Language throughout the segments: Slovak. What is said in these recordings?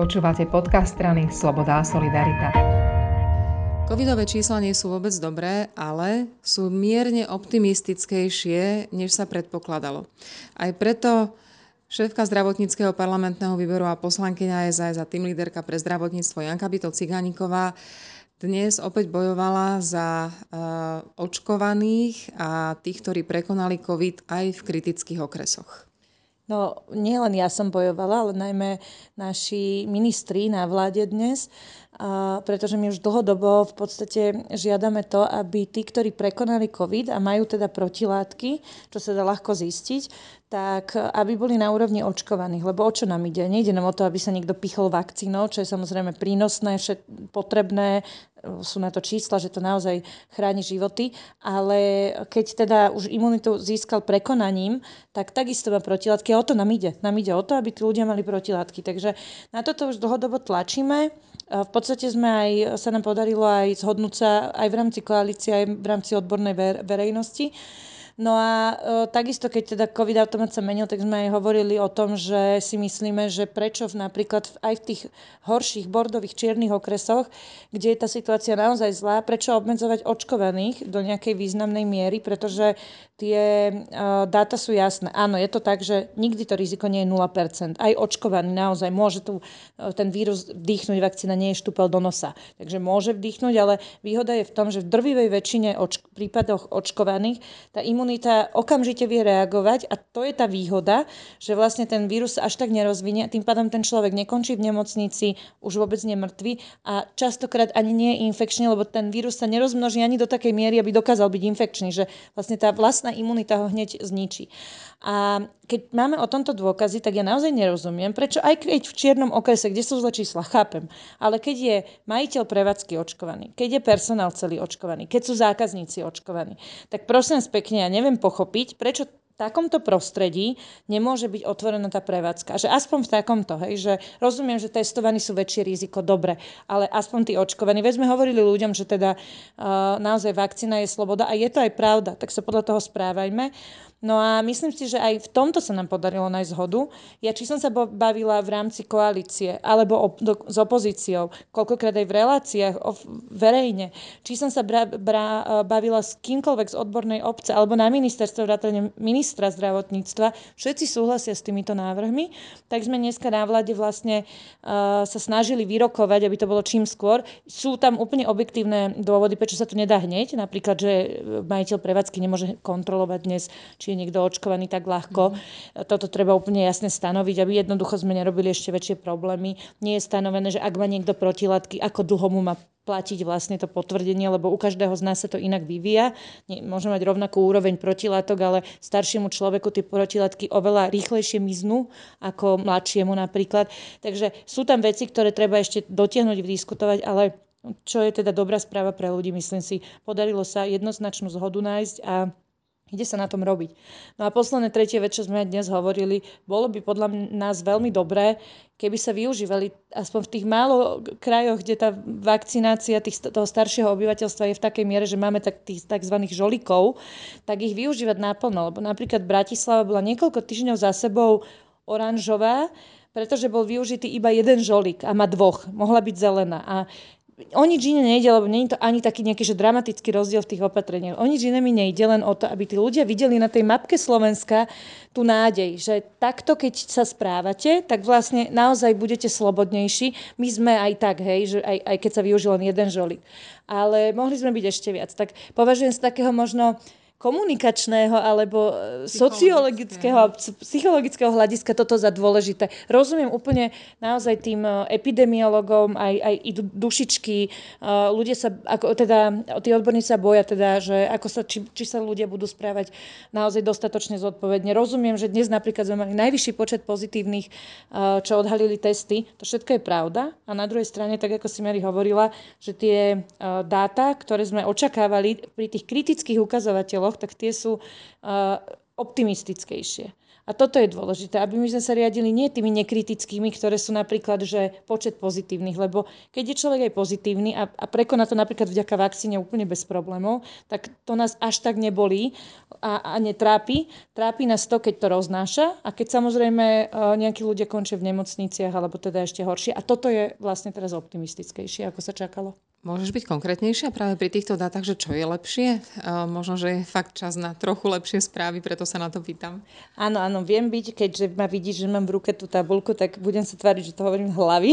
Počúvate podcast strany Sloboda a Solidarita. Covidové čísla nie sú vôbec dobré, ale sú mierne optimistickejšie, než sa predpokladalo. Aj preto šéfka zdravotníckeho parlamentného výboru a poslankyňa SaS a tímlíderka pre zdravotníctvo Janka Bittó Cigániková dnes opäť bojovala za očkovaných a tých, ktorí prekonali COVID aj v kritických okresoch. No, nielen ja som bojovala, ale najmä naši ministri na vláde dnes, pretože my už dlhodobo v podstate žiadame to, aby tí, ktorí prekonali COVID a majú teda protilátky, čo sa dá ľahko zistiť, tak aby boli na úrovni očkovaných. Lebo o čo nám ide? Nejde nám o to, aby sa niekto pichol vakcínou, čo je samozrejme prínosné, potrebné, sú na to čísla, že to naozaj chráni životy, ale keď teda už imunitu získal prekonaním, tak takisto má protilátky a o to nám ide. Nám ide o to, aby tí ľudia mali protilátky. Takže na toto už dlhodobo tlačíme. V podstate sa nám podarilo aj zhodnúť sa aj v rámci koalície, aj v rámci odbornej verejnosti. No a takisto, keď teda COVID-automat sa menil, tak sme aj hovorili o tom, že si myslíme, že prečo napríklad aj v tých horších bordových čiernych okresoch, kde je tá situácia naozaj zlá, prečo obmedzovať očkovaných do nejakej významnej miery, pretože tie dáta sú jasné. Áno, je to tak, že nikdy to riziko nie je 0%. Aj očkovaný naozaj môže ten vírus vdýchnuť, vakcína nie je štúpel do nosa. Takže môže vdýchnuť, ale výhoda je v tom, že v drvivej väčšine prípadoch očkovaných tá imunita okamžite vie reagovať a to je tá výhoda, že vlastne ten vírus sa až tak nerozvinie, tým pádom ten človek nekončí v nemocnici, už vôbec nie mŕtvy a častokrát ani nie je infekčný, lebo ten vírus sa nerozmnoží ani do takej miery, aby dokázal byť infekčný, že vlastne tá vlastná imunita ho hneď zničí. A keď máme o tomto dôkazy, tak ja naozaj nerozumiem, prečo aj keď v čiernom okrese, kde sú zlé čísla, chápem, ale keď je majiteľ prevádzky očkovaný, keď je personál celý očkovaný, keď sú zákazníci očkovaní, tak prosím pekne, neviem pochopiť, prečo v takomto prostredí nemôže byť otvorená tá prevádzka. Že aspoň v takomto, hej, že rozumiem, že testovaní sú väčšie riziko, dobre, ale aspoň tí očkovaní. Veď sme hovorili ľuďom, že teda naozaj vakcína je sloboda a je to aj pravda, tak sa podľa toho správajme. No a myslím si, že aj v tomto sa nám podarilo nájsť zhodu. Ja či som sa bavila v rámci koalície alebo s opozíciou, koľkokrát aj v reláciách verejne, či som sa bavila s kýmkoľvek z odbornej obce alebo na ministerstve vrátane ministra zdravotníctva, všetci súhlasia s týmito návrhmi, tak sme dneska na vláde vlastne sa snažili vyrokovať, aby to bolo čím skôr. Sú tam úplne objektívne dôvody, prečo sa to nedá hneď, napríklad, že majiteľ prevádzky nemôže kontrolovať dnes, či je niekto očkovaný tak ľahko. Toto treba úplne jasne stanoviť, aby jednoducho sme nerobili ešte väčšie problémy. Nie je stanovené, že ak má niekto protilátky, ako dlho mu má platiť vlastne to potvrdenie, lebo u každého z nás sa to inak vyvíja. Môže mať rovnakú úroveň protilátok, ale staršiemu človeku tie protilátky oveľa rýchlejšie miznú ako mladšiemu napríklad. Takže sú tam veci, ktoré treba ešte dotiahnuť, vydiskutovať, ale čo je teda dobrá správa pre ľudí, myslím si, podarilo sa jednoznačnú zhodu nájsť a ide sa na tom robiť. No a posledné tretie vec, čo sme dnes hovorili, bolo by podľa nás veľmi dobré, keby sa využívali aspoň v tých málo krajoch, kde tá vakcinácia toho staršieho obyvateľstva je v takej miere, že máme tých tzv. Žolíkov, tak ich využívať naplno. Lebo napríklad Bratislava bola niekoľko týždňov za sebou oranžová, pretože bol využitý iba jeden žolík a má dvoch. Mohla byť zelená. A o nič iné nejde, lebo nie je to ani taký nejaký že dramatický rozdiel v tých opatreniach. O nič iné mi nejde, len o to, aby tí ľudia videli na tej mapke Slovenska tú nádej, že takto, keď sa správate, tak vlastne naozaj budete slobodnejší. My sme aj tak, hej, že aj keď sa využil len jeden žolík. Ale mohli sme byť ešte viac. Tak považujem z takého možno komunikačného alebo sociologického, psychologického hľadiska toto za dôležité. Rozumiem úplne naozaj tým epidemiologom, aj dušičky, ľudia sa, ako, teda, tí odborníci sa boja, teda, že ako sa, či sa ľudia budú správať naozaj dostatočne zodpovedne. Rozumiem, že dnes napríklad sme mali najvyšší počet pozitívnych, čo odhalili testy. To všetko je pravda. A na druhej strane, tak ako si Mary hovorila, že tie dáta, ktoré sme očakávali pri tých kritických ukazovateľoch, tak tie sú optimistickejšie. A toto je dôležité, aby my sme sa riadili nie tými nekritickými, ktoré sú napríklad, že počet pozitívnych, lebo keď je človek aj pozitívny a prekoná to napríklad vďaka vakcíne úplne bez problémov, tak to nás až tak nebolí a netrápi. Trápi nás to, keď to roznáša a keď samozrejme nejakí ľudia končia v nemocniciach alebo teda ešte horšie. A toto je vlastne teraz optimistickejšie, ako sa čakalo. Môžeš byť konkrétnejšia práve pri týchto dátach, že čo je lepšie? Možno, že je fakt čas na trochu lepšie správy, preto sa na to pýtam. Áno, viem byť, keďže ma vidíš, že mám v ruke tú tabuľku, tak budem sa tváriť, že to hovorím z hlavy.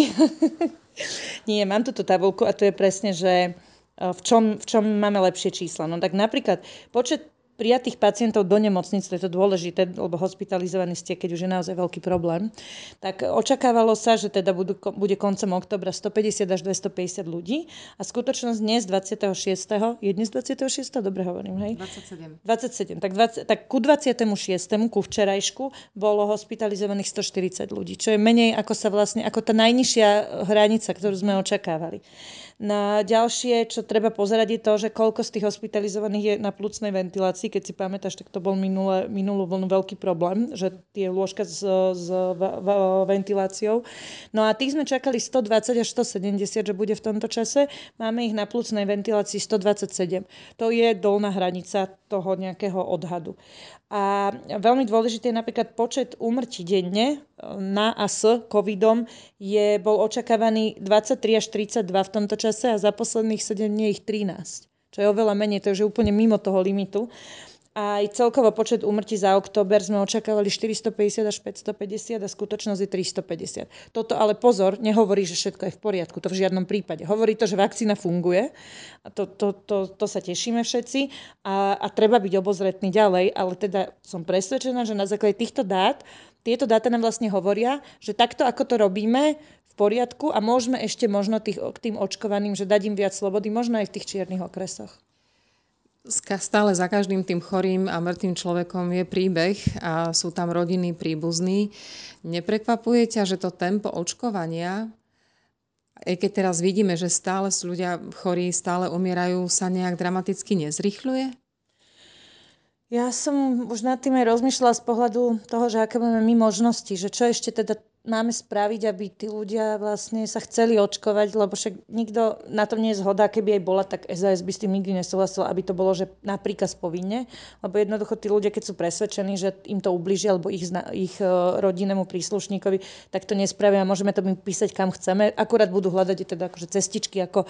Nie, mám túto tabuľku a to je presne, že v čom máme lepšie čísla. No tak napríklad počet prijatých pacientov do nemocnice, je to dôležité, lebo hospitalizovaní ste, keď už je naozaj veľký problém, tak očakávalo sa, že teda bude koncom októbra 150 až 250 ľudí a skutočnosť dnes 26. Je dnes 26. Dobre hovorím, hej? 27. Tak ku 26. ku včerajšku bolo hospitalizovaných 140 ľudí, čo je menej ako tá najnižšia hranica, ktorú sme očakávali. Na ďalšie, čo treba pozerať, je to, že koľko z tých hospitalizovaných je na pľucnej ventilácii. Keď si pamätáš, tak to bol minulú vlnu veľký problém, že tie lôžka s ventiláciou. No a tých sme čakali 120 až 170, že bude v tomto čase. Máme ich na pľucnej ventilácii 127. To je dolná hranica toho nejakého odhadu. A veľmi dôležité je napríklad počet úmrtí denne na a s covidom bol očakávaný 23 až 32 v tomto čase a za posledných 7 dní ich 13, čo je oveľa menej, to je úplne mimo toho limitu. A aj celkovo počet úmrtí za október sme očakávali 450 až 550 a skutočnosť je 350. Toto ale pozor, nehovorí, že všetko je v poriadku, to v žiadnom prípade. Hovorí to, že vakcína funguje, a to sa tešíme všetci a treba byť obozretný ďalej, ale teda som presvedčená, že na základe týchto dát, tieto dáta nám vlastne hovoria, že takto, ako to robíme, v poriadku a môžeme ešte možno tým očkovaným, že dať im viac slobody, možno aj v tých čiernych okresoch. Stále za každým tým chorým a mŕtvým človekom je príbeh a sú tam rodiny, príbuzní. Neprekvapuje ťa, že to tempo očkovania, aj keď teraz vidíme, že stále sú ľudia chorí, stále umierajú, sa nejak dramaticky nezrýchľuje? Ja som už nad tým aj rozmýšľala z pohľadu toho, že aké máme my možnosti, že čo ešte teda máme spraviť, aby tí ľudia vlastne sa chceli očkovať, lebo však nikto na tom nie je zhoda, keby aj bola, tak SAS by s tým nikdy nesúhlasila, aby to bolo, že na príkaz povinne, lebo jednoducho tí ľudia, keď sú presvedčení, že im to ublíži, alebo ich rodinnému príslušníkovi, tak to nespravia a môžeme to písať kam chceme, akurát budú hľadať teda akože cestičky, ako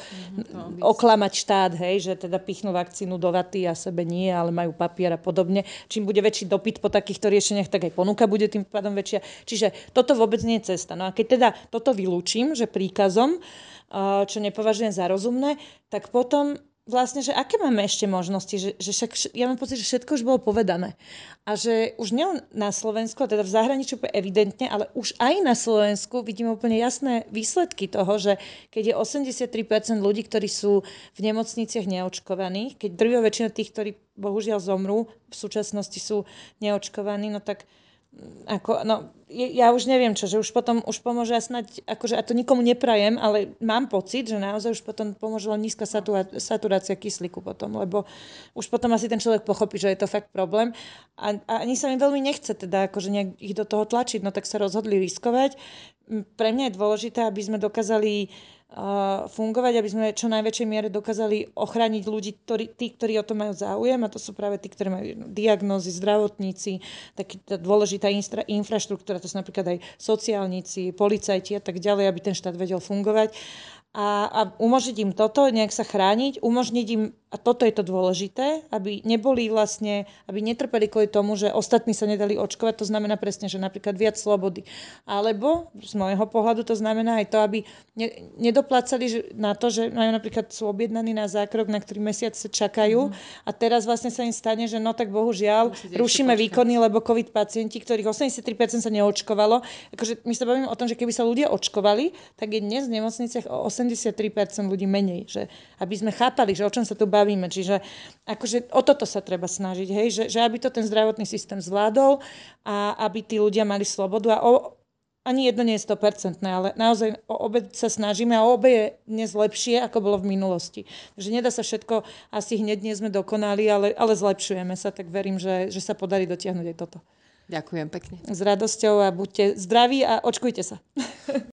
oklamať štát, hej, že teda pichnú vakcínu do vaty a sebe nie, ale majú papier a podobne. Čím bude väčší dopyt po takýchto riešeniach, tak aj ponuka bude tým pádom väčšia. Čiže toto vôbec nie je cesta. No a keď teda toto vylúčim, že príkazom, čo nepovažujem za rozumné, tak potom vlastne, že aké máme ešte možnosti, že však, ja mám pocit, že všetko už bolo povedané. A že už nielen na Slovensku, teda v zahraničí evidentne, ale už aj na Slovensku vidíme úplne jasné výsledky toho, že keď je 83% ľudí, ktorí sú v nemocniciach neočkovaných, keď drvivá väčšina tých, ktorí bohužiaľ zomrú, v súčasnosti sú neočkovaní, no tak ja už neviem čo, že už potom už pomôže snáď, akože a to nikomu neprajem, ale mám pocit, že naozaj už potom pomôže len nízka saturácia kyslíku potom, lebo už potom asi ten človek pochopí, že je to fakt problém a ani sa mi veľmi nechce teda akože nejak ich do toho tlačiť, no tak sa rozhodli riskovať. Pre mňa je dôležité, aby sme dokázali fungovať, aby sme čo najväčšej miere dokázali ochrániť ľudí, tí, ktorí o to majú záujem, a to sú práve tí, ktorí majú diagnózy, zdravotníci, taký dôležitá infraštruktúra, to sú napríklad aj sociálnici, policajti a tak ďalej, aby ten štát vedel fungovať a umožniť im toto, nejak sa chrániť, umožniť im, a toto je to dôležité, aby neboli vlastne, aby netrpeli kvôli tomu, že ostatní sa nedali očkovať, to znamená presne, že napríklad viac slobody. Alebo z môjho pohľadu to znamená aj to, aby nedoplácali na to, že majú napríklad sú objednaní na zákrok, na ktorý mesiace čakajú a teraz vlastne sa im stane, že no tak bohužiaľ rušíme výkony, lebo COVID pacienti, ktorých 83% sa neočkovalo. Akože my sa bavíme o tom, že keby sa ľudia očkovali, tak je dnes v nemocniciach 83% ľudí menej, že aby sme chápali, že o čom sa tu bavíme. Čiže akože o toto sa treba snažiť, hej? Že aby to ten zdravotný systém zvládol a aby tí ľudia mali slobodu a ani jedno nie je 100%, ale naozaj o obe sa snažíme a obe je dnes lepšie, ako bolo v minulosti. Takže nedá sa všetko, asi hneď nie sme dokonali, ale zlepšujeme sa, tak verím, že sa podarí dotiahnuť aj toto. Ďakujem pekne. S radosťou a buďte zdraví a očkujte sa.